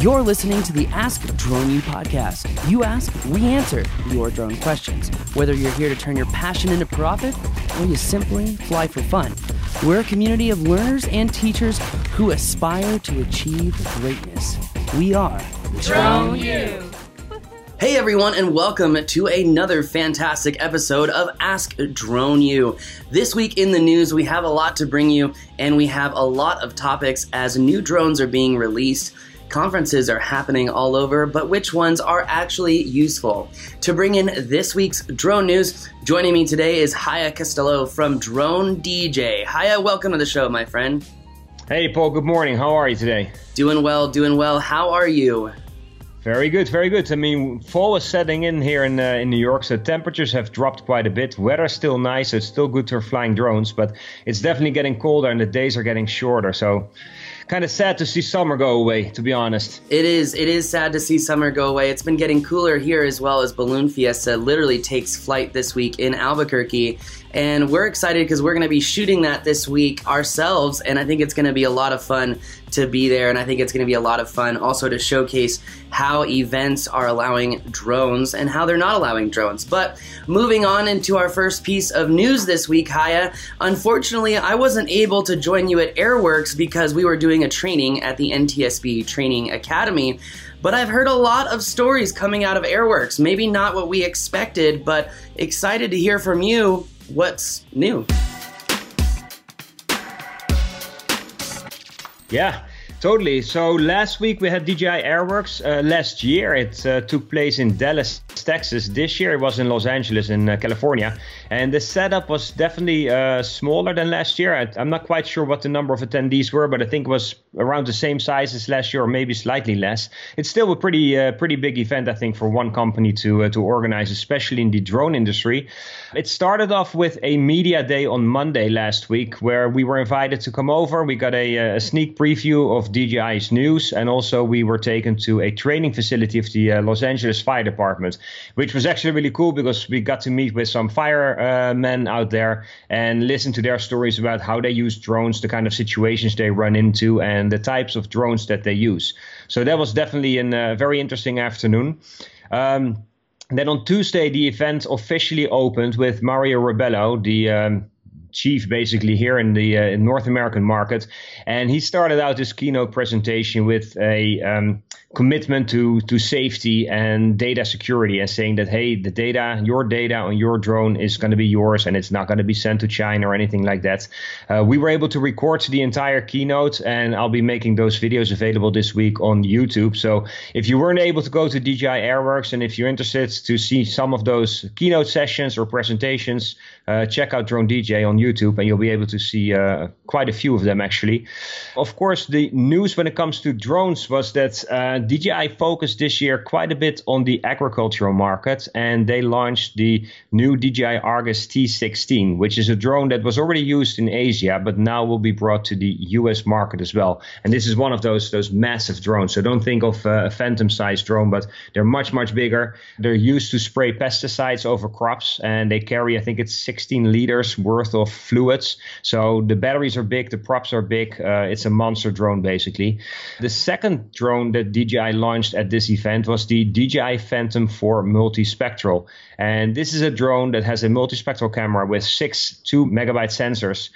You're listening to the Ask Drone You podcast. You ask, we answer your drone questions. Whether you're here to turn your passion into profit or you simply fly for fun, we're a community of learners and teachers who aspire to achieve greatness. We are Drone You. Hey everyone, and welcome to another fantastic episode of Ask Drone You. This week in the news, we have a lot to bring you, and we have a lot of topics as new drones are being released. Conferences are happening all over, but which ones are actually useful? To bring in this week's drone news, joining me today is Haye Kesteloo from Drone DJ. Haye, welcome to the show, my friend. Hey, Paul. Good morning. How are you today? Doing well, doing well. How are you? Very good, very good. I mean, fall is setting in here in New York, so temperatures have dropped quite a bit. Weather's still nice. It's still good for flying drones, but it's definitely getting colder and the days are getting shorter, so kind of sad to see summer go away, to be honest. It is sad to see summer go away. It's been getting cooler here as well, as Balloon Fiesta literally takes flight this week in Albuquerque. And we're excited because we're going to be shooting that this week ourselves. And I think it's going to be a lot of fun to be there. And I think it's going to be a lot of fun also to showcase how events are allowing drones and how they're not allowing drones. But moving on into our first piece of news this week, Haye, unfortunately, I wasn't able to join you at Airworks because we were doing a training at the NTSB Training Academy, but I've heard a lot of stories coming out of Airworks. Maybe not what we expected, but excited to hear from you. What's new? Yeah, totally. So last week we had DJI Airworks. Last year it took place in Dallas, Texas. This year it was in Los Angeles in California, and the setup was definitely smaller than last year. I'm not quite sure what the number of attendees were, but I think it was around the same size as last year, or maybe slightly less. It's still a pretty big event, I think, for one company to organize, especially in the drone industry. It started off with a media day on Monday last week, where we were invited to come over. We got a sneak preview of DJI's news, and also we were taken to a training facility of the Los Angeles Fire Department, which was actually really cool because we got to meet with some firemen out there and listen to their stories about how they use drones, the kind of situations they run into, and the types of drones that they use. So that was definitely a very interesting afternoon. Then on Tuesday, the event officially opened with Mario Rebello, the chief basically here in the North American market, and he started out his keynote presentation with a commitment to safety and data security, and saying that, hey, the data, your data on your drone is going to be yours, and it's not going to be sent to China or anything like that. We were able to record the entire keynote, and I'll be making those videos available this week on YouTube. So if you weren't able to go to DJI Airworks, and if you're interested to see some of those keynote sessions or presentations, check out Drone DJ on YouTube, and you'll be able to see quite a few of them, actually. Of course, the news when it comes to drones was that DJI focused this year quite a bit on the agricultural market, and they launched the new DJI Agras T16, which is a drone that was already used in Asia, but now will be brought to the US market as well. And this is one of those massive drones. So don't think of a Phantom-sized drone, but they're much, much bigger. They're used to spray pesticides over crops, and they carry, I think it's 16 liters worth of fluids. So the batteries are big, the props are big. It's a monster drone, basically. The second drone that DJI launched at this event was the DJI Phantom 4 multispectral. And this is a drone that has a multispectral camera with 6 2-megabyte sensors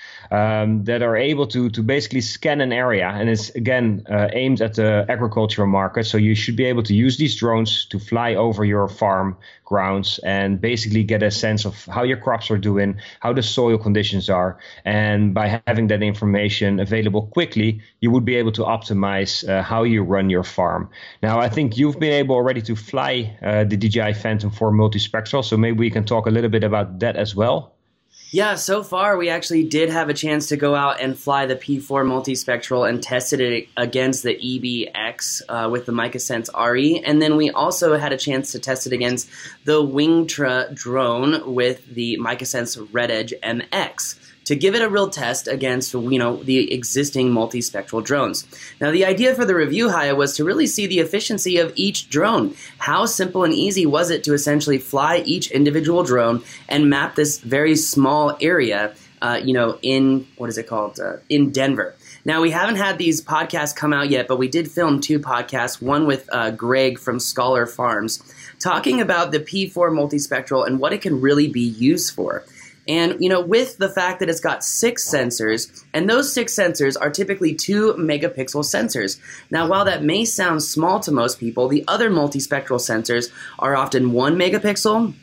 that are able to basically scan an area. And it's, again, aimed at the agricultural market. So you should be able to use these drones to fly over your farm grounds and basically get a sense of how your crops are doing, how the soil conditions are. And by having that information available quickly, you would be able to optimize how you run your farm. Now, I think you've been able already to fly the DJI Phantom 4 multispectral, so maybe we can talk a little bit about that as well. Yeah, so far we actually did have a chance to go out and fly the P4 multispectral and tested it against the eBeeX with the MicaSense RE. And then we also had a chance to test it against the Wingtra drone with the MicaSense RedEdge MX, to give it a real test against, the existing multispectral drones. Now, the idea for the review, Haye, was to really see the efficiency of each drone. How simple and easy was it to essentially fly each individual drone and map this very small area, in Denver? Now, we haven't had these podcasts come out yet, but we did film two podcasts, one with Greg from Scholar Farms, talking about the P4 multispectral and what it can really be used for. And, you know, with the fact that it's got 6 sensors, and those 6 sensors are typically 2-megapixel sensors. Now, while that may sound small to most people, the other multispectral sensors are often 1 megapixel,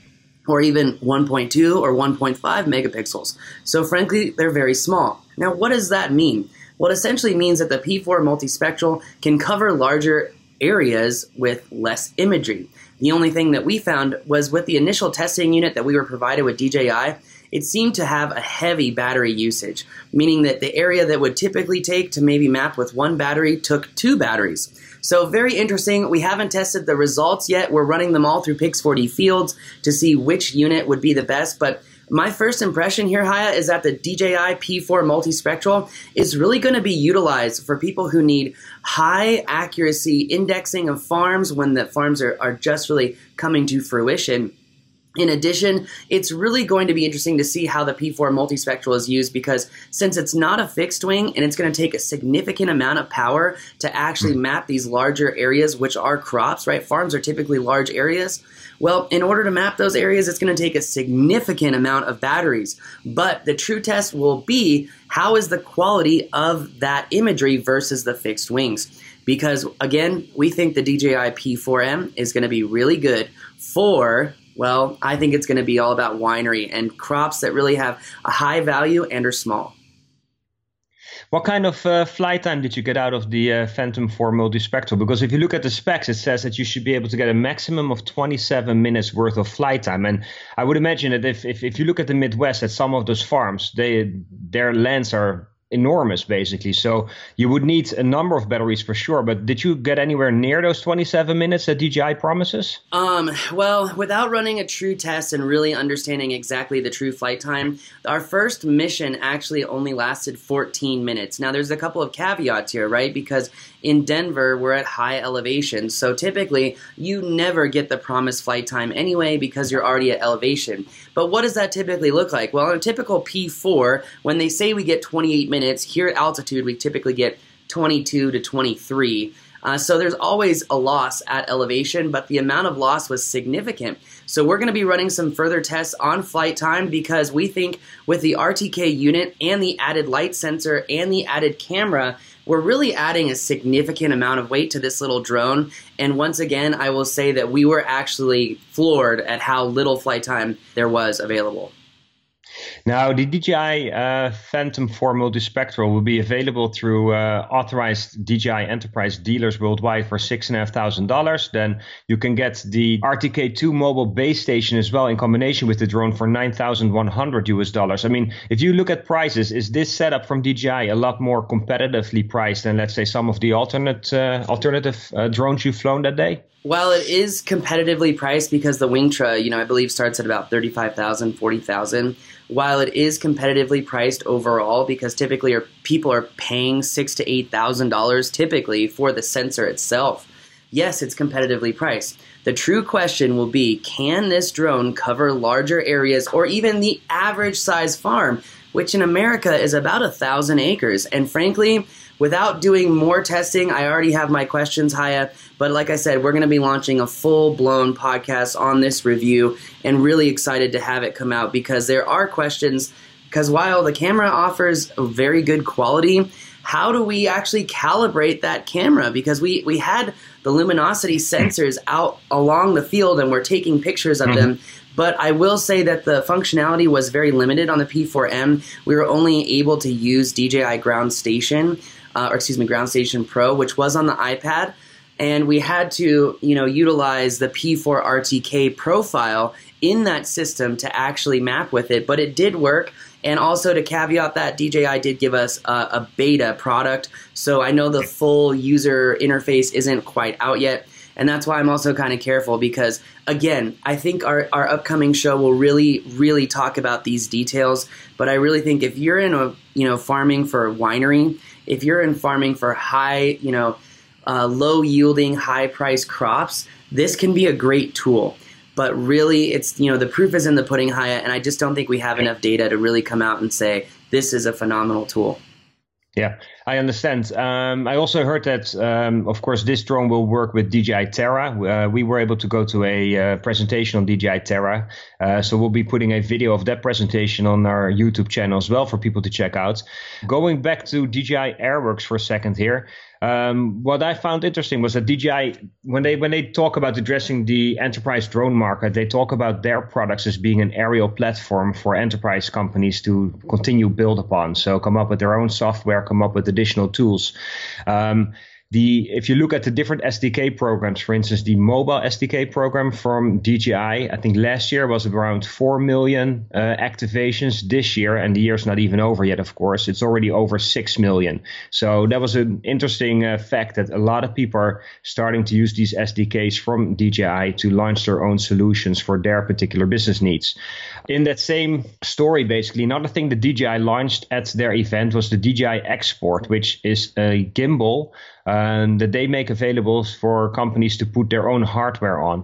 or even 1.2 or 1.5 megapixels. So frankly, they're very small. Now, what does that mean? Well, it essentially means that the P4 multispectral can cover larger areas with less imagery. The only thing that we found was with the initial testing unit that we were provided with DJI, it seemed to have a heavy battery usage, meaning that the area that would typically take to maybe map with 1 battery took 2 batteries. So very interesting. We haven't tested the results yet. We're running them all through Pix4D Fields to see which unit would be the best. But my first impression here, Haye, is that the DJI P4 multispectral is really going to be utilized for people who need high accuracy indexing of farms when the farms are just really coming to fruition. In addition, it's really going to be interesting to see how the P4 multispectral is used, because since it's not a fixed wing and it's going to take a significant amount of power to actually map these larger areas, which are crops, right? Farms are typically large areas. Well, in order to map those areas, it's going to take a significant amount of batteries. But the true test will be, how is the quality of that imagery versus the fixed wings? Because again, we think the DJI P4M is going to be really good for... well, I think it's going to be all about winery and crops that really have a high value and are small. What kind of flight time did you get out of the Phantom 4 multispectral? Because if you look at the specs, it says that you should be able to get a maximum of 27 minutes worth of flight time. And I would imagine that if you look at the Midwest, at some of those farms, their lands are enormous, basically. So you would need a number of batteries for sure. But did you get anywhere near those 27 minutes that DJI promises? Well, without running a true test and really understanding exactly the true flight time, our first mission actually only lasted 14 minutes. Now, there's a couple of caveats here, right? Because in Denver, we're at high elevation. So typically, you never get the promised flight time anyway because you're already at elevation. But what does that typically look like? Well, on a typical P4, when they say we get 28 minutes, here at altitude, we typically get 22 to 23. So there's always a loss at elevation, but the amount of loss was significant. So we're going to be running some further tests on flight time, because we think with the RTK unit and the added light sensor and the added camera, we're really adding a significant amount of weight to this little drone. And once again, I will say that we were actually floored at how little flight time there was available. Now, the DJI Phantom 4 multispectral will be available through authorized DJI Enterprise dealers worldwide for $6,500. Then you can get the RTK2 mobile base station as well in combination with the drone for $9,100. I mean, if you look at prices, is this setup from DJI a lot more competitively priced than, let's say, some of the alternative drones you've flown that day? Well, it is competitively priced because the Wingtra, I believe starts at about $35,000, $40,000. While it is competitively priced overall, because typically people are paying $6,000 to $8,000 typically for the sensor itself. Yes, it's competitively priced. The true question will be, can this drone cover larger areas or even the average size farm, which in America is about 1,000 acres? And frankly, without doing more testing, I already have my questions, Haye, but like I said, we're going to be launching a full-blown podcast on this review, and really excited to have it come out, because there are questions, because while the camera offers a very good quality, how do we actually calibrate that camera? Because we had the luminosity sensors out along the field and we're taking pictures of them. But I will say that the functionality was very limited on the P4M. We were only able to use DJI Ground Station, Ground Station Pro, which was on the iPad. And we had to, utilize the P4 RTK profile in that system to actually map with it. But it did work. And also to caveat that, DJI did give us a beta product. So I know the full user interface isn't quite out yet. And that's why I'm also kind of careful, because, again, I think our upcoming show will really, really talk about these details. But I really think if you're in farming for winery, if you're in farming for high, low yielding, high price crops, this can be a great tool. But really, it's, the proof is in the pudding, Haye, and I just don't think we have enough data to really come out and say this is a phenomenal tool. Yeah, I understand. I also heard that, of course, this drone will work with DJI Terra. We were able to go to a presentation on DJI Terra. So we'll be putting a video of that presentation on our YouTube channel as well for people to check out. Going back to DJI Airworks for a second here. What I found interesting was that DJI, when they talk about addressing the enterprise drone market, they talk about their products as being an aerial platform for enterprise companies to continue build upon. So come up with their own software, come up with additional tools. If you look at the different SDK programs, for instance, the mobile SDK program from DJI, I think last year was around 4 million activations this year, and the year's not even over yet, of course. It's already over 6 million. So that was an interesting fact that a lot of people are starting to use these SDKs from DJI to launch their own solutions for their particular business needs. In that same story, basically, another thing that DJI launched at their event was the DJI X-Port, which is a gimbal that they make available for companies to put their own hardware on.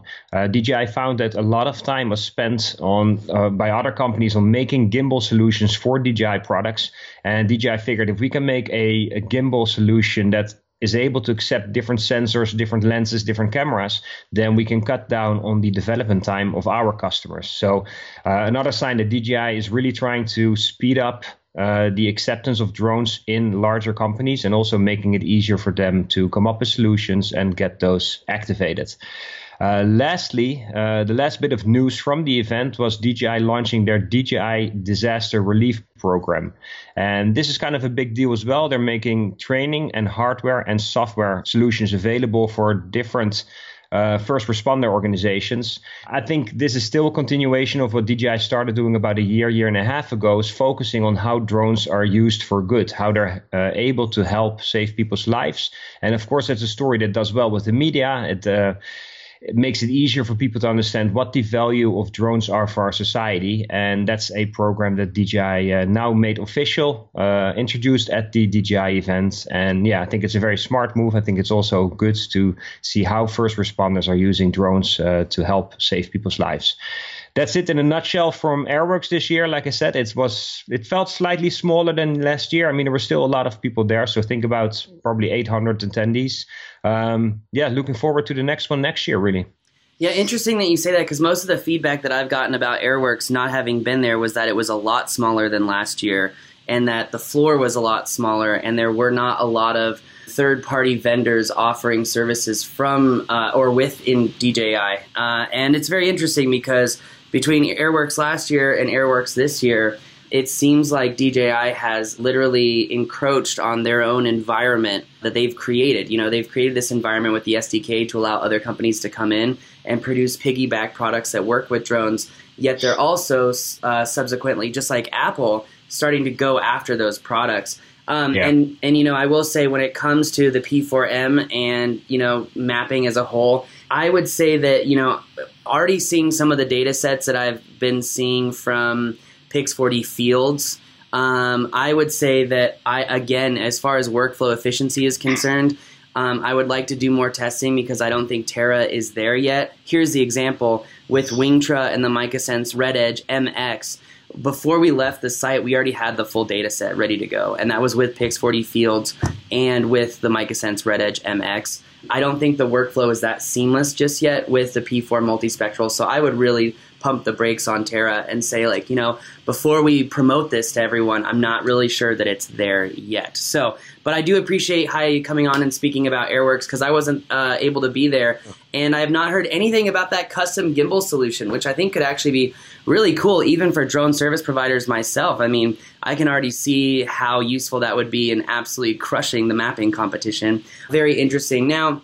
DJI found that a lot of time was spent on by other companies on making gimbal solutions for DJI products. And DJI figured if we can make a gimbal solution that is able to accept different sensors, different lenses, different cameras, then we can cut down on the development time of our customers. So another sign that DJI is really trying to speed up the acceptance of drones in larger companies and also making it easier for them to come up with solutions and get those activated. Lastly, the last bit of news from the event was DJI launching their DJI Disaster Relief Program. And this is kind of a big deal as well. They're making training and hardware and software solutions available for different first responder organizations. I think this is still a continuation of what DJI started doing about a year and a half ago, is focusing on how drones are used for good, how they're able to help save people's lives. And of course, that's a story that does well with the media. It makes it easier for people to understand what the value of drones are for our society. And that's a program that DJI now made official, introduced at the DJI event. And yeah, I think it's a very smart move. I think it's also good to see how first responders are using drones to help save people's lives. That's it in a nutshell from Airworks this year. Like I said, it felt slightly smaller than last year. I mean, there were still a lot of people there. So think about probably 800 attendees. Yeah, looking forward to the next one next year, really. Yeah, interesting that you say that, because most of the feedback that I've gotten about Airworks not having been there was that it was a lot smaller than last year and that the floor was a lot smaller and there were not a lot of third-party vendors offering services from or within DJI. And it's very interesting because between Airworks last year and Airworks this year, it seems like DJI has literally encroached on their own environment that they've created. You know, they've created this environment with the SDK to allow other companies to come in and produce piggyback products that work with drones. Yet they're also subsequently, just like Apple, starting to go after those products. Yeah. And, you know, I will say when it comes to the P4M and, you know, mapping as a whole, I would say that, you know, already seeing some of the data sets that I've been seeing from Pix4D Fields, I would say that again, as far as workflow efficiency is concerned, I would like to do more testing because I don't think Terra is there yet. Here's the example with Wingtra and the MicaSense RedEdge MX. Before we left the site, we already had the full data set ready to go, and that was with Pix4D Fields and with the MicaSense RedEdge MX. I don't think the workflow is that seamless just yet with the P4 multispectral, so I would really pump the brakes on Terra and say, like, you know, before we promote this to everyone, I'm not really sure that it's there yet. So, but I do appreciate Haye coming on and speaking about Airworks because I wasn't able to be there, and I have not heard anything about that custom gimbal solution, which I think could actually be really cool even for drone service providers myself. I mean, I can already see how useful that would be in absolutely crushing the mapping competition. Very interesting. Now,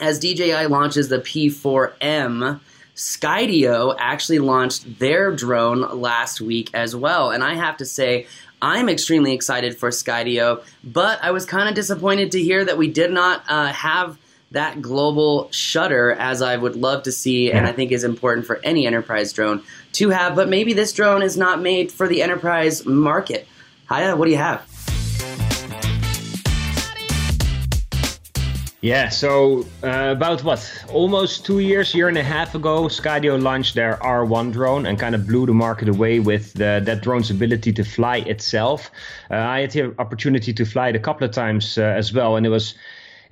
as DJI launches the P4M, Skydio actually launched their drone last week as well. And I have to say, I'm extremely excited for Skydio, but I was kind of disappointed to hear that we did not have that global shutter, as I would love to see and I think is important for any enterprise drone to have. But maybe this drone is not made for the enterprise market. Haye, what do you have? Yeah, so about what? Almost 2 years, year and a half ago, Skydio launched their R1 drone and kind of blew the market away with that drone's ability to fly itself. I had the opportunity to fly it a couple of times as well, and it was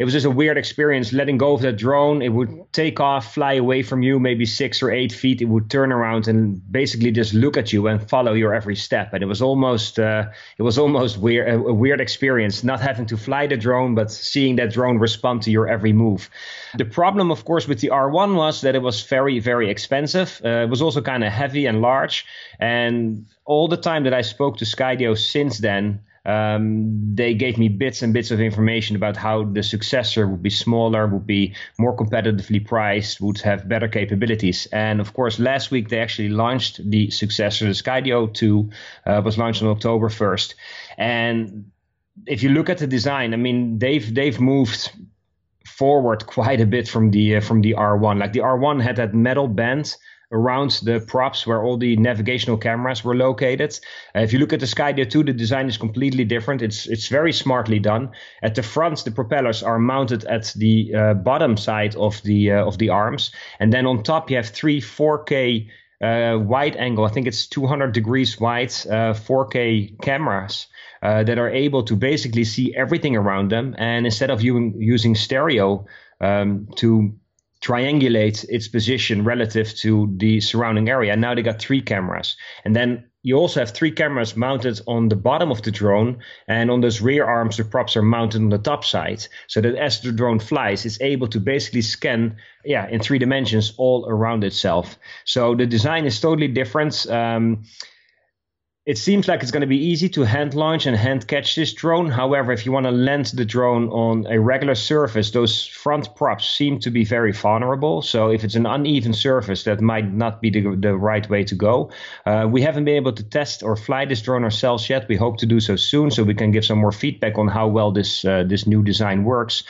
just a weird experience letting go of that drone. It would take off, fly away from you, maybe 6 or 8 feet. It would turn around and basically just look at you and follow your every step. And it was almost weird, a weird experience, not having to fly the drone, but seeing that drone respond to your every move. The problem, of course, with the R1 was that it was very, very expensive. It was also kind of heavy and large. And all the time that I spoke to Skydio since then, they gave me bits and bits of information about how the successor would be smaller, would be more competitively priced, would have better capabilities. And of course, last week they actually launched the successor. The Skydio 2 was launched on October 1st. And if you look at the design, I mean, they've moved forward quite a bit from the R1. Like the R1 had that metal band around the props where all the navigational cameras were located. If you look at the Skydio 2, the design is completely different. It's very smartly done. At the front, the propellers are mounted at the bottom side of the arms, and then on top you have three 4K wide angle. I think it's 200 degrees wide 4K cameras that are able to basically see everything around them. And instead of using stereo to triangulate its position relative to the surrounding area, now they got three cameras. And then you also have three cameras mounted on the bottom of the drone, and on those rear arms the props are mounted on the top side, so that as the drone flies, it's able to basically scan in three dimensions all around itself. So the design is totally different. It seems like it's going to be easy to hand launch and hand catch this drone. However, if you want to land the drone on a regular surface, those front props seem to be very vulnerable. So if it's an uneven surface, that might not be the right way to go. We haven't been able to test or fly this drone ourselves yet. We hope to do so soon, so we can give some more feedback on how well this new design works.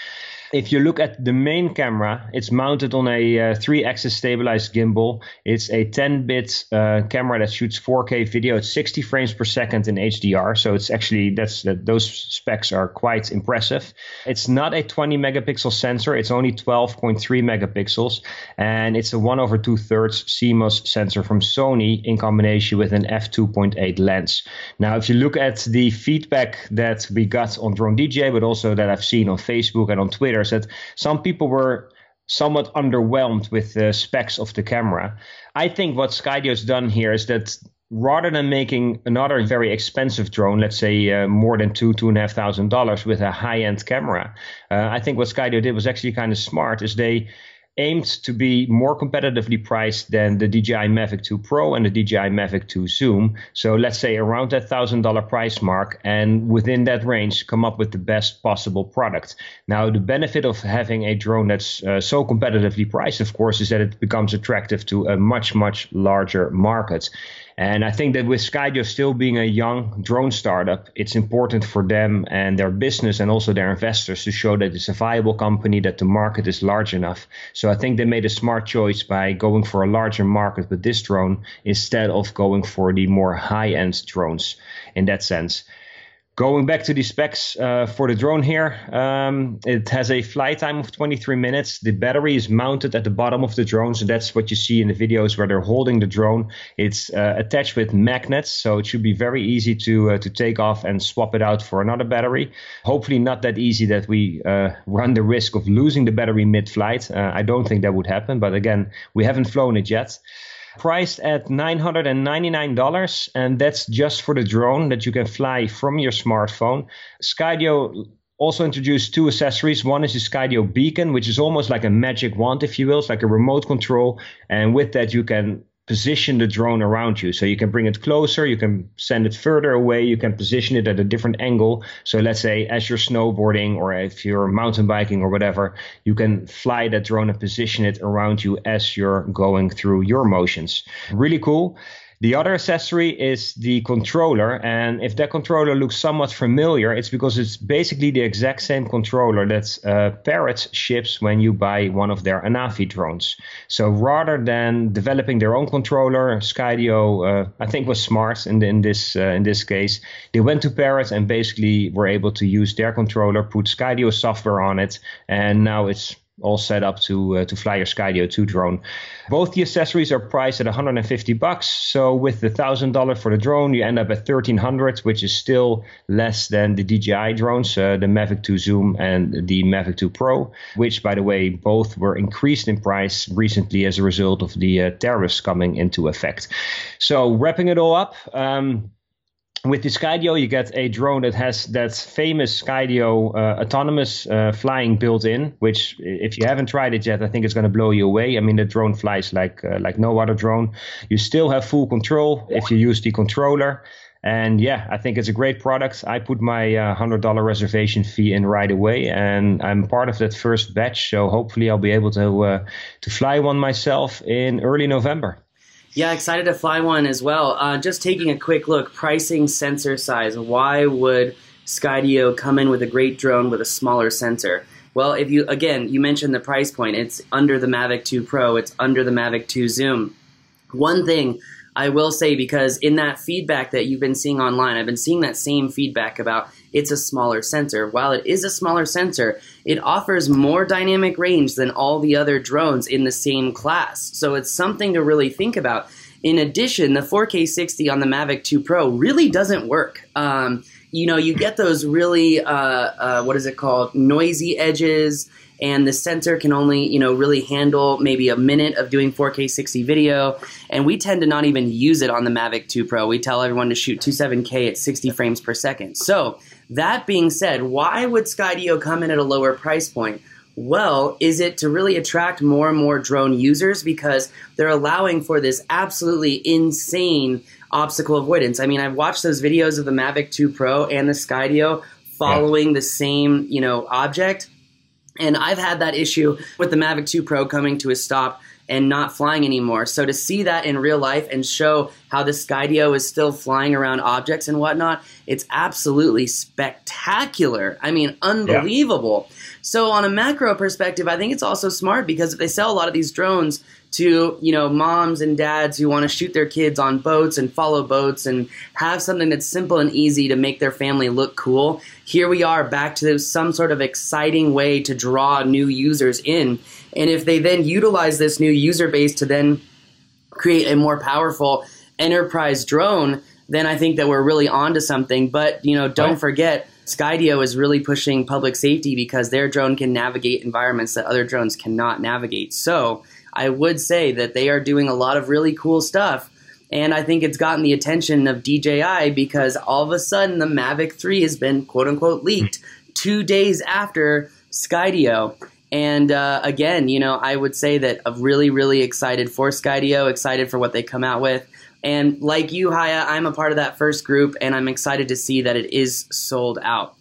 If you look at the main camera, it's mounted on a 3-axis stabilized gimbal. It's a 10-bit camera that shoots 4K video. It's 60 frames per second in HDR. So it's actually those specs are quite impressive. It's not a 20 megapixel sensor. It's only 12.3 megapixels. And it's a 1/2 CMOS sensor from Sony in combination with an f2.8 lens. Now, if you look at the feedback that we got on Drone DJ, but also that I've seen on Facebook and on Twitter, that some people were somewhat underwhelmed with the specs of the camera. I think what Skydio's done here is that rather than making another very expensive drone, let's say more than $2,500 with a high-end camera, I think what Skydio did was actually kind of smart, is they aimed to be more competitively priced than the DJI Mavic 2 Pro and the DJI Mavic 2 Zoom. So let's say around that $1,000 price mark, and within that range come up with the best possible product. Now, the benefit of having a drone that's so competitively priced, of course, is that it becomes attractive to a much, much larger market. And I think that with Skydio still being a young drone startup, it's important for them and their business and also their investors to show that it's a viable company, that the market is large enough. So I think they made a smart choice by going for a larger market with this drone instead of going for the more high-end drones in that sense. Going back to the specs for the drone here, it has a flight time of 23 minutes. The battery is mounted at the bottom of the drone, so that's what you see in the videos where they're holding the drone. It's attached with magnets, so it should be very easy to take off and swap it out for another battery. Hopefully not that easy that we run the risk of losing the battery mid-flight. I don't think that would happen, but again, we haven't flown it yet. Priced at $999, and that's just for the drone that you can fly from your smartphone. Skydio also introduced two accessories. One is the Skydio Beacon, which is almost like a magic wand, if you will. It's like a remote control, and with that you can position the drone around you. So you can bring it closer, you can send it further away, you can position it at a different angle. So let's say as you're snowboarding or if you're mountain biking or whatever, you can fly that drone and position it around you as you're going through your motions. Really cool. The other accessory is the controller, and if that controller looks somewhat familiar, it's because it's basically the exact same controller that Parrot ships when you buy one of their Anafi drones. So rather than developing their own controller, Skydio I think was smart in this case. They went to Parrot and basically were able to use their controller, put Skydio software on it, and now it's all set up to fly your Skydio 2 drone. Both the accessories are priced at $150. So with the $1,000 for the drone, you end up at $1,300, which is still less than the DJI drones, the Mavic 2 Zoom and the Mavic 2 Pro, which, by the way, both were increased in price recently as a result of the tariffs coming into effect. So wrapping it all up, with the Skydio, you get a drone that has that famous Skydio autonomous flying built in, which, if you haven't tried it yet, I think it's going to blow you away. I mean, the drone flies like no other drone. You still have full control if you use the controller. And yeah, I think it's a great product. I put my $100 reservation fee in right away, and I'm part of that first batch. So hopefully I'll be able to fly one myself in early November. Yeah, excited to fly one as well. Just taking a quick look, pricing, sensor size. Why would Skydio come in with a great drone with a smaller sensor? Well, if you, again, you mentioned the price point. It's under the Mavic 2 Pro. It's under the Mavic 2 Zoom. One thing I will say, because in that feedback that you've been seeing online, I've been seeing that same feedback about it's a smaller sensor. While it is a smaller sensor, it offers more dynamic range than all the other drones in the same class. So it's something to really think about. In addition, the 4K 60 on the Mavic 2 Pro really doesn't work. You know, you get those really, what is it called, noisy edges, and the sensor can only, you know, really handle maybe a minute of doing 4K 60 video, and we tend to not even use it on the Mavic 2 Pro. We tell everyone to shoot 27K at 60 frames per second. So that being said, why would Skydio come in at a lower price point? Well, is it to really attract more and more drone users, because they're allowing for this absolutely insane obstacle avoidance. I mean, I've watched those videos of the Mavic 2 Pro and the Skydio following the same, you know, object. And I've had that issue with the Mavic 2 Pro coming to a stop and not flying anymore. So to see that in real life and show how the Skydio is still flying around objects and whatnot, it's absolutely spectacular. I mean, unbelievable. Yeah. So on a macro perspective, I think it's also smart, because if they sell a lot of these drones to, you know, moms and dads who want to shoot their kids on boats and follow boats and have something that's simple and easy to make their family look cool. Here we are back to some sort of exciting way to draw new users in. And if they then utilize this new user base to then create a more powerful enterprise drone, then I think that we're really onto something. But, you know, don't forget, Skydio is really pushing public safety, because their drone can navigate environments that other drones cannot navigate. So I would say that they are doing a lot of really cool stuff. And I think it's gotten the attention of DJI, because all of a sudden the Mavic 3 has been, quote unquote, leaked 2 days after Skydio. And again, you know, I would say that I'm really, really excited for Skydio, excited for what they come out with. And like you, Haye, I'm a part of that first group, and I'm excited to see that it is sold out.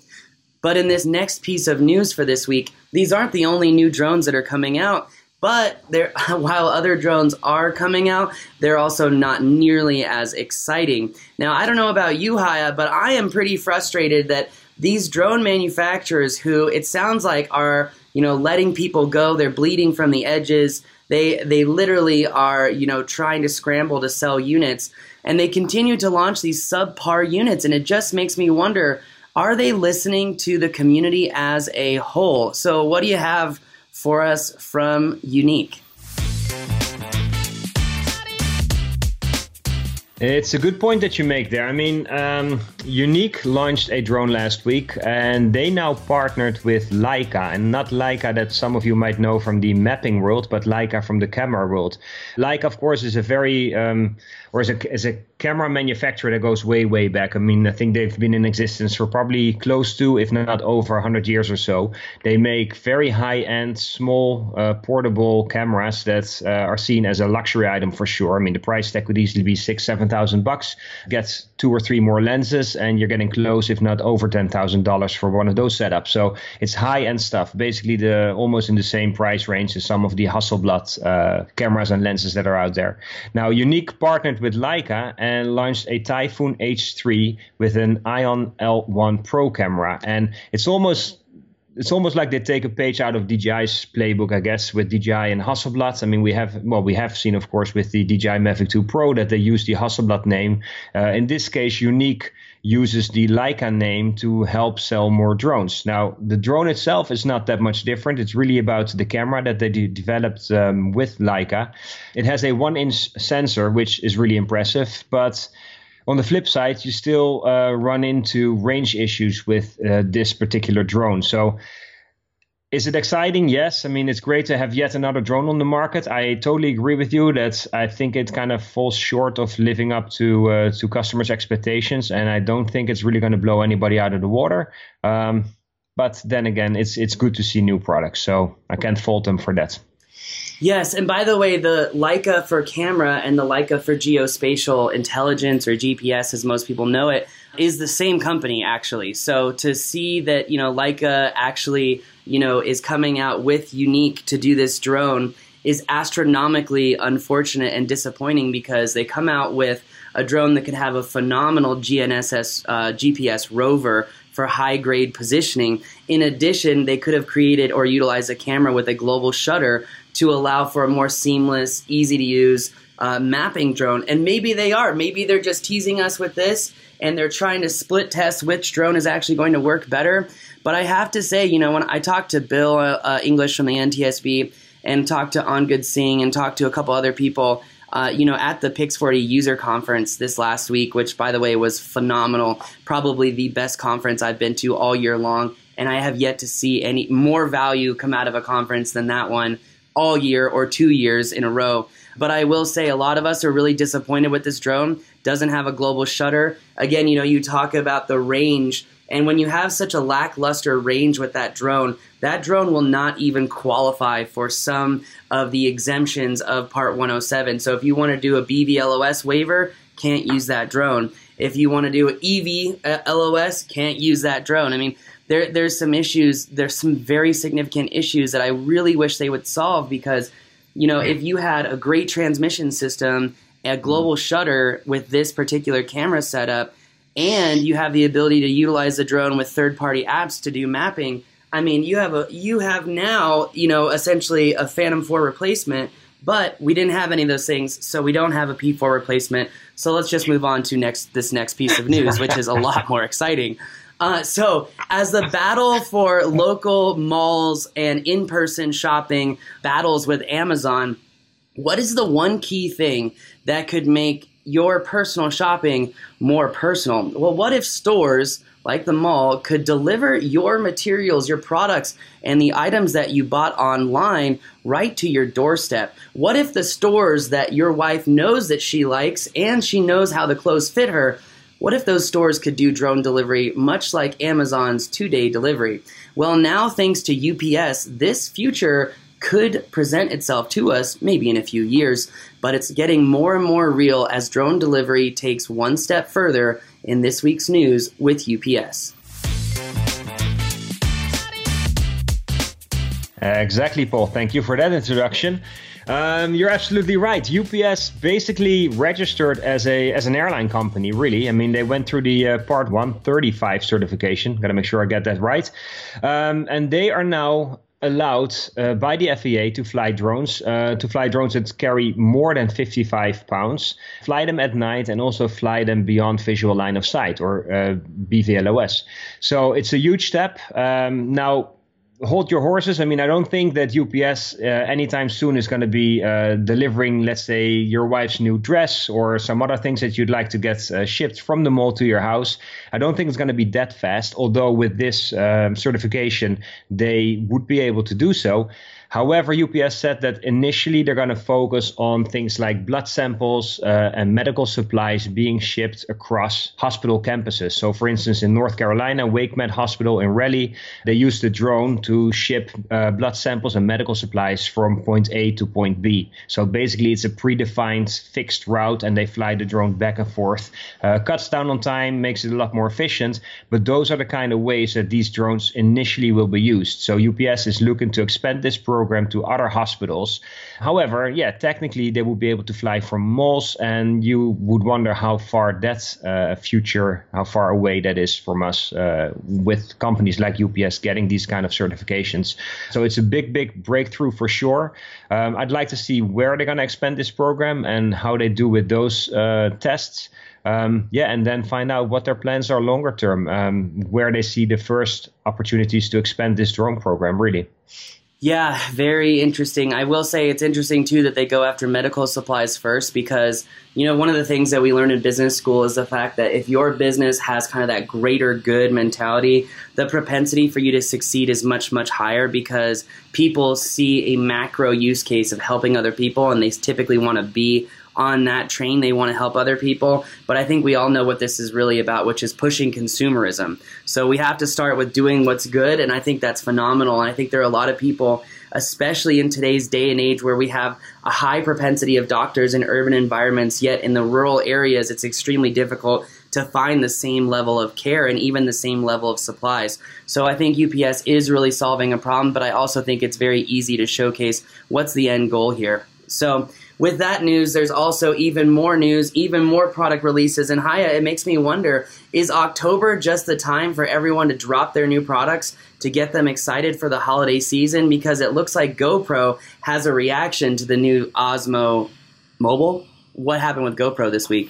But in this next piece of news for this week, these aren't the only new drones that are coming out. But while other drones are coming out, they're also not nearly as exciting. Now, I don't know about you, Haye, but I am pretty frustrated that these drone manufacturers, who it sounds like are, you know, letting people go, they're bleeding from the edges, they literally are, you know, trying to scramble to sell units, and they continue to launch these subpar units, and it just makes me wonder, are they listening to the community as a whole? So what do you have for us from UNIQ? It's a good point that you make there. I mean, UNIQ launched a drone last week, and they now partnered with Leica, and not Leica that some of you might know from the mapping world, but Leica from the camera world. Leica, of course, is a very, is a camera manufacturer that goes way, way back. I mean, I think they've been in existence for probably close to, if not over 100 years or so. They make very high-end, small, portable cameras that are seen as a luxury item for sure. I mean, the price tag could easily be $6,000, $7,000 gets 2 or 3 more lenses, and you're getting close, if not over $10,000 for one of those setups. So it's high-end stuff, basically almost in the same price range as some of the Hasselblad cameras and lenses that are out there. Now, Unique partnered with Leica and launched a Typhoon H3 with an Ion L1 Pro camera, and it's almost like they take a page out of DJI's playbook, I guess, with DJI and Hasselblad. I mean, we have seen, of course, with the DJI Mavic 2 Pro that they use the Hasselblad name. In this case, Unique uses the Leica name to help sell more drones. Now, the drone itself is not that much different. It's really about the camera that they developed with Leica. It has a 1-inch sensor, which is really impressive, but on the flip side, you still run into range issues with this particular drone. So is it exciting? Yes. I mean, it's great to have yet another drone on the market. I totally agree with you that I think it kind of falls short of living up to customers' expectations, and I don't think it's really going to blow anybody out of the water. But then again, it's good to see new products, so I can't fault them for that. Yes, and by the way, the Leica for camera and the Leica for geospatial intelligence, or GPS as most people know it, is the same company, actually. So to see that, Leica actually, is coming out with Unique to do this drone is astronomically unfortunate and disappointing, because they come out with a drone that could have a phenomenal GNSS GPS rover for high-grade positioning. In addition, they could have created or utilized a camera with a global shutter to allow for a more seamless, easy-to-use mapping drone. And maybe they are. Maybe they're just teasing us with this, and they're trying to split test which drone is actually going to work better. But I have to say, when I talked to Bill English from the NTSB and talked to Angad Singh and talked to a couple other people, at the Pix4D user conference this last week, which, by the way, was phenomenal, probably the best conference I've been to all year long. And I have yet to see any more value come out of a conference than that one all year or 2 years in a row. But I will say a lot of us are really disappointed with this drone. Doesn't have a global shutter. Again, you talk about the range. And when you have such a lackluster range with that drone will not even qualify for some of the exemptions of Part 107. So if you want to do a BVLOS waiver, can't use that drone. If you want to do an EVLOS, can't use that drone. I mean, there's some issues. There's some very significant issues that I really wish they would solve, because, if you had a great transmission system, a global shutter with this particular camera setup, and you have the ability to utilize the drone with third-party apps to do mapping, I mean, you have now essentially a Phantom 4 replacement, but we didn't have any of those things, so we don't have a P4 replacement. So let's just move on to this next piece of news, which is a lot more exciting. So as the battle for local malls and in-person shopping battles with Amazon, what is the one key thing that could make your personal shopping more personal? Well, what if stores like the mall could deliver your materials, your products, and the items that you bought online right to your doorstep? What if the stores that your wife knows that she likes, and she knows how the clothes fit her, what if those stores could do drone delivery, much like Amazon's two-day delivery? Well, now, thanks to UPS, this future could present itself to us maybe in a few years, but it's getting more and more real as drone delivery takes one step further in this week's news with UPS. Exactly, Paul. Thank you for that introduction. You're absolutely right. UPS basically registered as an airline company, really. I mean, they went through the Part 135 certification. Got to make sure I get that right. And they are now allowed by the FAA to fly drones, that carry more than 55 pounds, fly them at night, and also fly them beyond visual line of sight, or BVLOS. So it's a huge step. Now, hold your horses. I mean, I don't think that UPS anytime soon is going to be delivering, let's say, your wife's new dress or some other things that you'd like to get shipped from the mall to your house. I don't think it's going to be that fast, although with this certification, they would be able to do so. However, UPS said that initially they're going to focus on things like blood samples and medical supplies being shipped across hospital campuses. So, for instance, in North Carolina, WakeMed Hospital in Raleigh, they used the drone to ship blood samples and medical supplies from point A to point B. So basically, it's a predefined fixed route and they fly the drone back and forth. Cuts down on time, makes it a lot more efficient. But those are the kind of ways that these drones initially will be used. So UPS is looking to expand this program to other hospitals. However, yeah, technically they would be able to fly from malls, and you would wonder how far that future, how far away that is from us with companies like UPS getting these kind of certifications. So it's a big, big breakthrough for sure. I'd like to see where they're going to expand this program and how they do with those tests. Yeah, and then find out what their plans are longer term, where they see the first opportunities to expand this drone program, really. Yeah, very interesting. I will say it's interesting, too, that they go after medical supplies first because, you know, one of the things that we learn in business school is the fact that if your business has kind of that greater good mentality, the propensity for you to succeed is much, much higher because people see a macro use case of helping other people and they typically want to be on that train. They want to help other people. But I think we all know what this is really about, which is pushing consumerism. So we have to start with doing what's good. And I think that's phenomenal. And I think there are a lot of people, especially in today's day and age where we have a high propensity of doctors in urban environments, yet in the rural areas, it's extremely difficult to find the same level of care and even the same level of supplies. So I think UPS is really solving a problem, but I also think it's very easy to showcase what's the end goal here. So with that news, there's also even more news, even more product releases. And Haye, it makes me wonder, is October just the time for everyone to drop their new products to get them excited for the holiday season? Because it looks like GoPro has a reaction to the new Osmo Mobile. What happened with GoPro this week?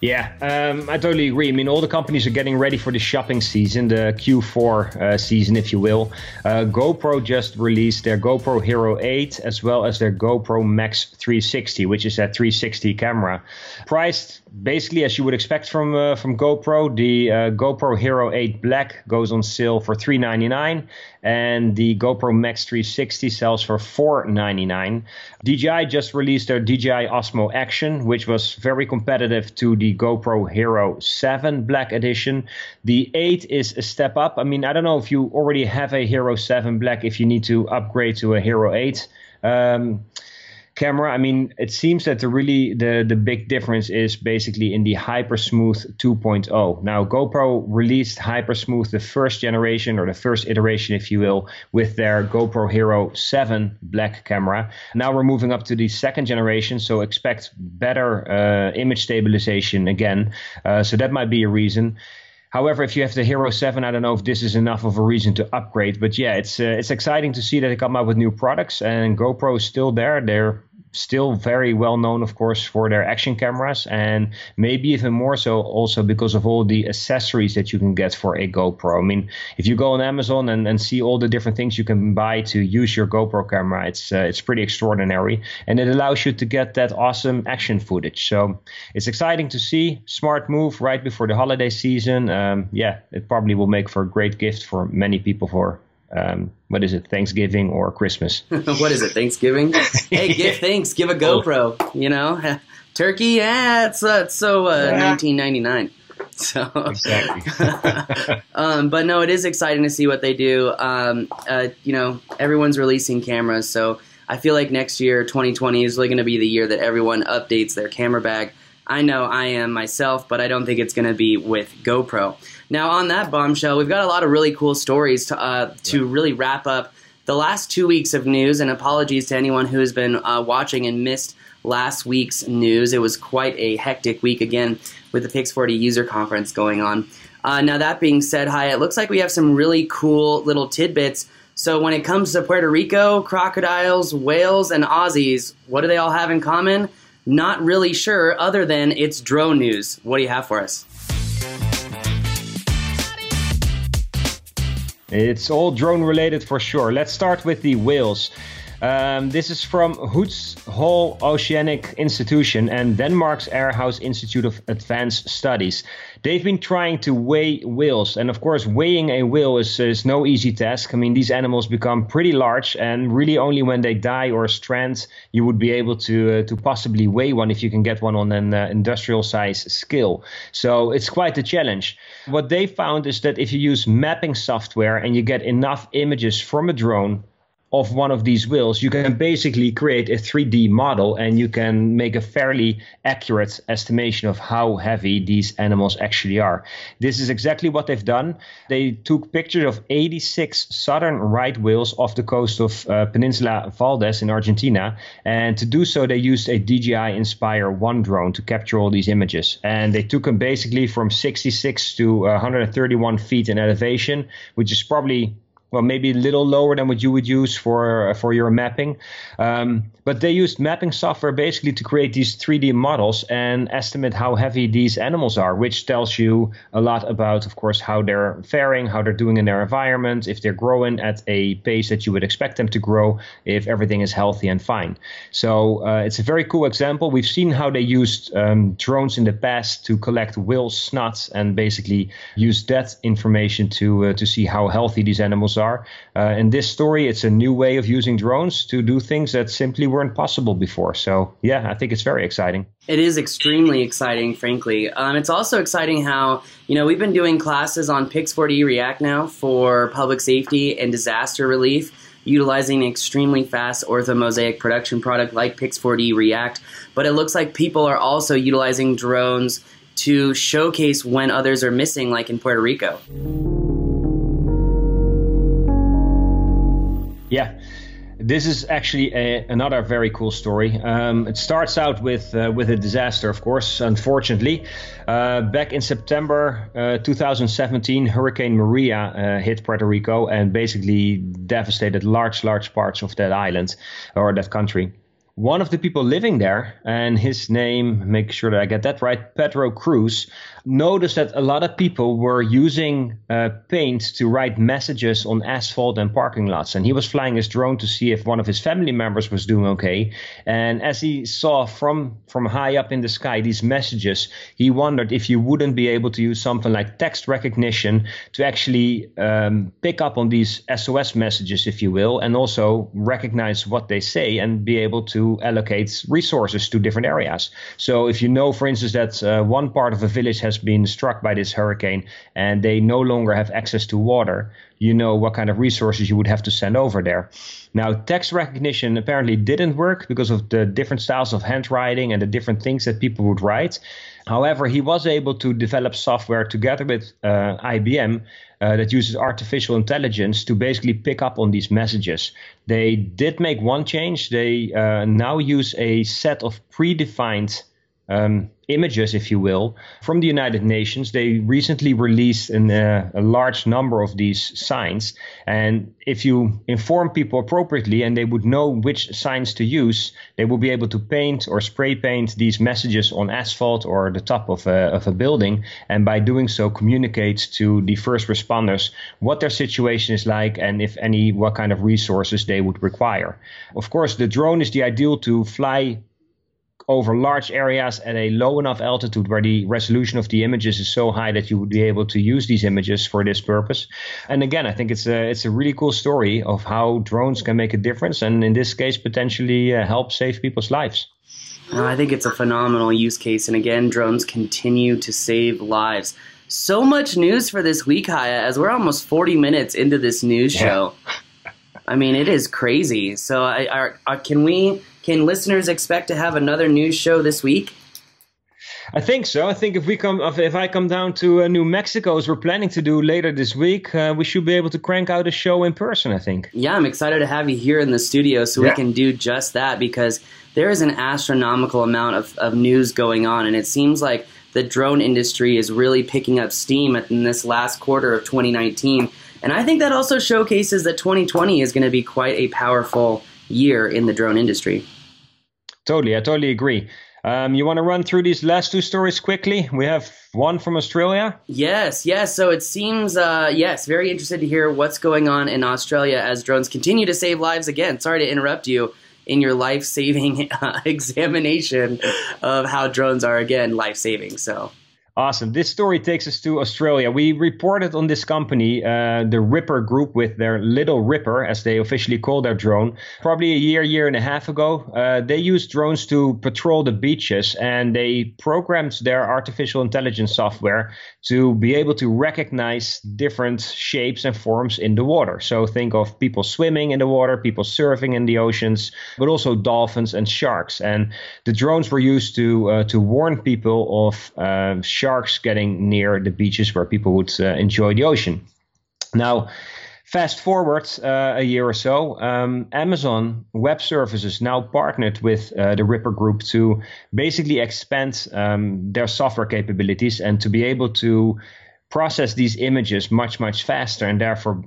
Yeah, I totally agree. I mean, all the companies are getting ready for the shopping season, the Q4 season, if you will. GoPro just released their GoPro Hero 8 as well as their GoPro Max 360, which is that 360 camera. Priced basically as you would expect from GoPro, the GoPro Hero 8 Black goes on sale for $399 and the GoPro Max 360 sells for $499. DJI just released their DJI Osmo Action, which was very competitive to the GoPro Hero 7 Black Edition. The 8 is a step up. I mean, I don't know if you already have a Hero 7 Black, if you need to upgrade to a Hero 8 camera. I mean, it seems that the big difference is basically in the HyperSmooth 2.0. Now, GoPro released HyperSmooth, the first generation or the first iteration, if you will, with their GoPro Hero 7 Black camera. Now we're moving up to the second generation, so expect better image stabilization again. So that might be a reason. However, if you have the Hero 7, I don't know if this is enough of a reason to upgrade. But yeah, it's exciting to see that they come out with new products, and GoPro is still there. They're still very well known, of course, for their action cameras, and maybe even more so also because of all the accessories that you can get for a GoPro. I mean, if you go on Amazon and see all the different things you can buy to use your GoPro camera, it's pretty extraordinary, and it allows you to get that awesome action footage. So it's exciting to see. Smart move right before the holiday season. Yeah, it probably will make for a great gift for many people for what is it, Thanksgiving or Christmas? What is it, Thanksgiving? Hey, give thanks, give a GoPro, you know? Turkey, yeah, it's $19.99. So, exactly. But no, it is exciting to see what they do. You know, everyone's releasing cameras, so I feel like next year, 2020, is really going to be the year that everyone updates their camera bag. I know I am myself, but I don't think it's going to be with GoPro. Now, on that bombshell, we've got a lot of really cool stories to really wrap up the last 2 weeks of news, and apologies to anyone who has been watching and missed last week's news. It was quite a hectic week, again, with the Pix4D user conference going on. Now, that being said, Haye, it looks like we have some really cool little tidbits. So when it comes to Puerto Rico, crocodiles, whales, and Aussies, what do they all have in common? Not really sure, other than it's drone news. What do you have for us? It's all drone related for sure. Let's start with the whales. This is from Hoots Hall Oceanic Institution and Denmark's Aarhus Institute of Advanced Studies. They've been trying to weigh whales, and of course weighing a whale is no easy task. I mean, these animals become pretty large, and really only when they die or strand you would be able to possibly weigh one if you can get one on an industrial size scale. So it's quite a challenge. What they found is that if you use mapping software and you get enough images from a drone of one of these whales, you can basically create a 3D model and you can make a fairly accurate estimation of how heavy these animals actually are. This is exactly what they've done. They took pictures of 86 southern right whales off the coast of Peninsula Valdez in Argentina, and to do so they used a DJI Inspire 1 drone to capture all these images. And they took them basically from 66 to 131 feet in elevation, which is probably, well, maybe a little lower than what you would use for your mapping. But they used mapping software basically to create these 3D models and estimate how heavy these animals are, which tells you a lot about, of course, how they're faring, how they're doing in their environment, if they're growing at a pace that you would expect them to grow, if everything is healthy and fine. So it's a very cool example. We've seen how they used drones in the past to collect whale snots and basically use that information to see how healthy these animals are. In this story, it's a new way of using drones to do things that simply weren't possible before. So yeah, I think it's very exciting. It is extremely exciting, frankly. It's also exciting how, you know, we've been doing classes on Pix4D React now for public safety and disaster relief, utilizing an extremely fast orthomosaic production product like Pix4D React. But it looks like people are also utilizing drones to showcase when others are missing, like in Puerto Rico. Yeah, this is actually another very cool story. It starts out with a disaster, of course, unfortunately. Back in September 2017, Hurricane Maria hit Puerto Rico and basically devastated large parts of that island or that country. One of the people living there, and his name, make sure that I get that right, Pedro Cruz, noticed that a lot of people were using paint to write messages on asphalt and parking lots. And he was flying his drone to see if one of his family members was doing okay. And as he saw from high up in the sky these messages, he wondered if you wouldn't be able to use something like text recognition to actually pick up on these SOS messages, if you will, and also recognize what they say and be able to allocate resources to different areas. So if you know, for instance, that one part of a village has been struck by this hurricane and they no longer have access to water, you know what kind of resources you would have to send over there. Now, text recognition apparently didn't work because of the different styles of handwriting and the different things that people would write. However, he was able to develop software together with IBM that uses artificial intelligence to basically pick up on these messages. They did make one change. They now use a set of predefined images, if you will, from the United Nations. They recently released a large number of these signs. And if you inform people appropriately and they would know which signs to use, they will be able to paint or spray paint these messages on asphalt or the top of a building. And by doing so, communicate to the first responders what their situation is like and if any, what kind of resources they would require. Of course, the drone is the ideal to fly over large areas at a low enough altitude where the resolution of the images is so high that you would be able to use these images for this purpose. And again, I think it's a really cool story of how drones can make a difference and in this case potentially help save people's lives. I think it's a phenomenal use case, and again, drones continue to save lives. So much news for this week, Haye, as we're almost 40 minutes into this news show. I mean, it is crazy. So Can listeners expect to have another news show this week? I think so. I think if I come down to New Mexico, as we're planning to do later this week, we should be able to crank out a show in person, I think. Yeah, I'm excited to have you here in the studio so we can do just that, because there is an astronomical amount of news going on, and it seems like the drone industry is really picking up steam in this last quarter of 2019. And I think that also showcases that 2020 is going to be quite a powerful year in the drone industry. Totally, I totally agree. You want to run through these last two stories quickly? We have one from Australia. Yes. So it seems, very interested to hear what's going on in Australia as drones continue to save lives again. Sorry to interrupt you in your life-saving examination of how drones are, again, life-saving. So awesome. This story takes us to Australia. We reported on this company, the Ripper Group, with their Little Ripper, as they officially call their drone, probably a year and a half ago. They used drones to patrol the beaches, and they programmed their artificial intelligence software to be able to recognize different shapes and forms in the water. So think of people swimming in the water, people surfing in the oceans, but also dolphins and sharks. And the drones were used to warn people of sharks getting near the beaches where people would enjoy the ocean. Now, fast forward a year or so, Amazon Web Services now partnered with the Ripper Group to basically expand their software capabilities and to be able to process these images much faster, and therefore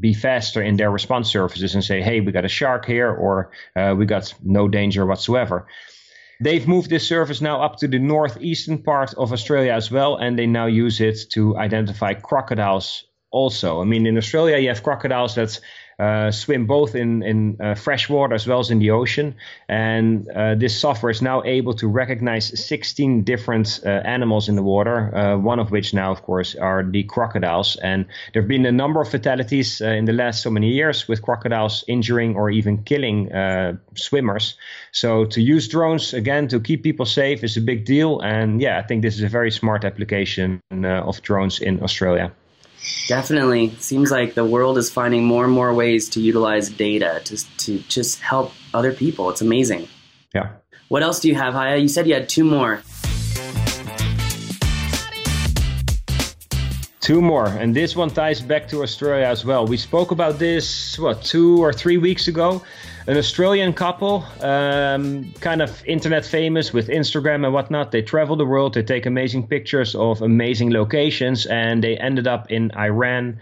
be faster in their response services and say, hey, we got a shark here, or we got no danger whatsoever. They've moved this service now up to the northeastern part of Australia as well, and they now use it to identify crocodiles also. I mean, in Australia, you have crocodiles that swim both in fresh water as well as in the ocean. And this software is now able to recognize 16 different animals in the water, one of which now, of course, are the crocodiles. And there have been a number of fatalities in the last so many years with crocodiles injuring or even killing swimmers. So to use drones, again, to keep people safe is a big deal. And I think this is a very smart application of drones in Australia. Definitely. Seems like the world is finding more and more ways to utilize data to just help other people. It's amazing. Yeah. What else do you have, Haye? You said you had two more. Two more. And this one ties back to Australia as well. We spoke about this, 2 or 3 weeks ago. An Australian couple, kind of internet famous with Instagram and whatnot. They travel the world. They take amazing pictures of amazing locations, and they ended up in Iran,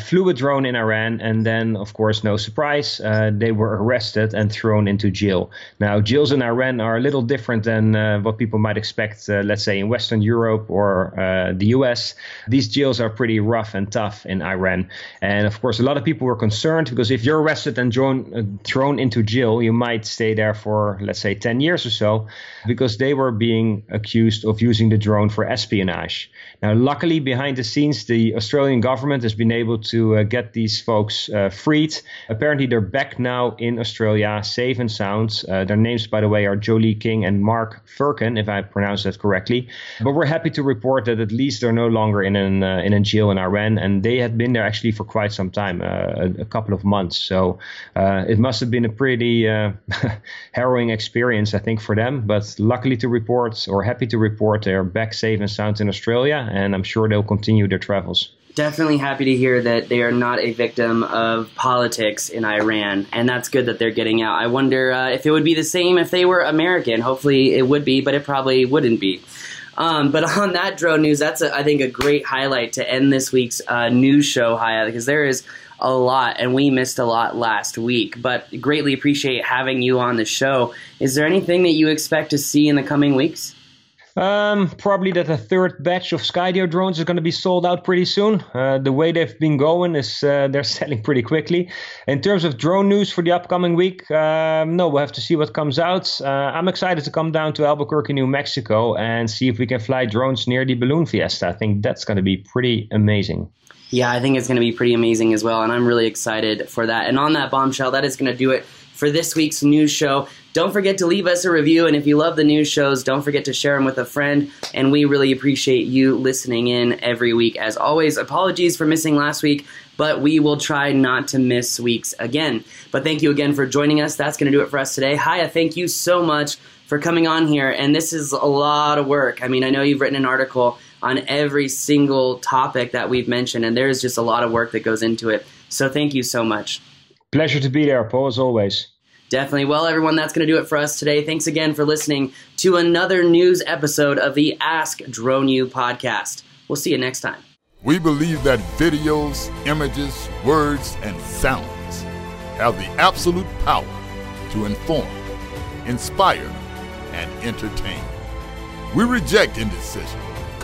flew a drone in Iran. And then, of course, no surprise, they were arrested and thrown into jail. Now, jails in Iran are a little different than what people might expect, let's say, in Western Europe or the US. These jails are pretty rough and tough in Iran. And, of course, a lot of people were concerned because if you're arrested and thrown into jail, you might stay there for, let's say, 10 years or so, because they were being accused of using the drone for espionage. Now, luckily, behind the scenes, the Australian government has been able to get these folks freed. Apparently, they're back now in Australia, safe and sound. Their names, by the way, are Jolie King and Mark Firkin, if I pronounce that correctly. But we're happy to report that at least they're no longer in a jail in Iran, and they had been there actually for quite some time, a couple of months. So it must have been a pretty harrowing experience, I think, for them. But luckily to report, or happy to report, they're back safe and sound in Australia, and I'm sure they'll continue their travels. Definitely happy to hear that they are not a victim of politics in Iran, and that's good that they're getting out. I wonder if it would be the same if they were American. Hopefully it would be, but it probably wouldn't be. But on that drone news, that's, I think, a great highlight to end this week's news show, Haye, because there is a lot, and we missed a lot last week, but greatly appreciate having you on the show. Is there anything that you expect to see in the coming weeks? Probably that a third batch of Skydio drones is going to be sold out pretty soon. The way they've been going is they're selling pretty quickly. In terms of drone news for the upcoming week, we'll have to see what comes out. I'm excited to come down to Albuquerque, New Mexico, and see if we can fly drones near the Balloon Fiesta. I think that's going to be pretty amazing. Yeah, I think it's going to be pretty amazing as well, and I'm really excited for that. And on that bombshell, that is going to do it for this week's news show. Don't forget to leave us a review, and if you love the news shows, don't forget to share them with a friend, and we really appreciate you listening in every week. As always, apologies for missing last week, but we will try not to miss weeks again. But thank you again for joining us. That's going to do it for us today. Haye, thank you so much for coming on here, and this is a lot of work. I mean, I know you've written an article on every single topic that we've mentioned, and there's just a lot of work that goes into it. So thank you so much. Pleasure to be there, Paul, as always. Definitely. Well, everyone, that's going to do it for us today. Thanks again for listening to another news episode of the Ask Drone U podcast. We'll see you next time. We believe that videos, images, words, and sounds have the absolute power to inform, inspire, and entertainment. We reject indecision,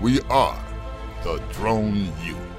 We are the Drone U.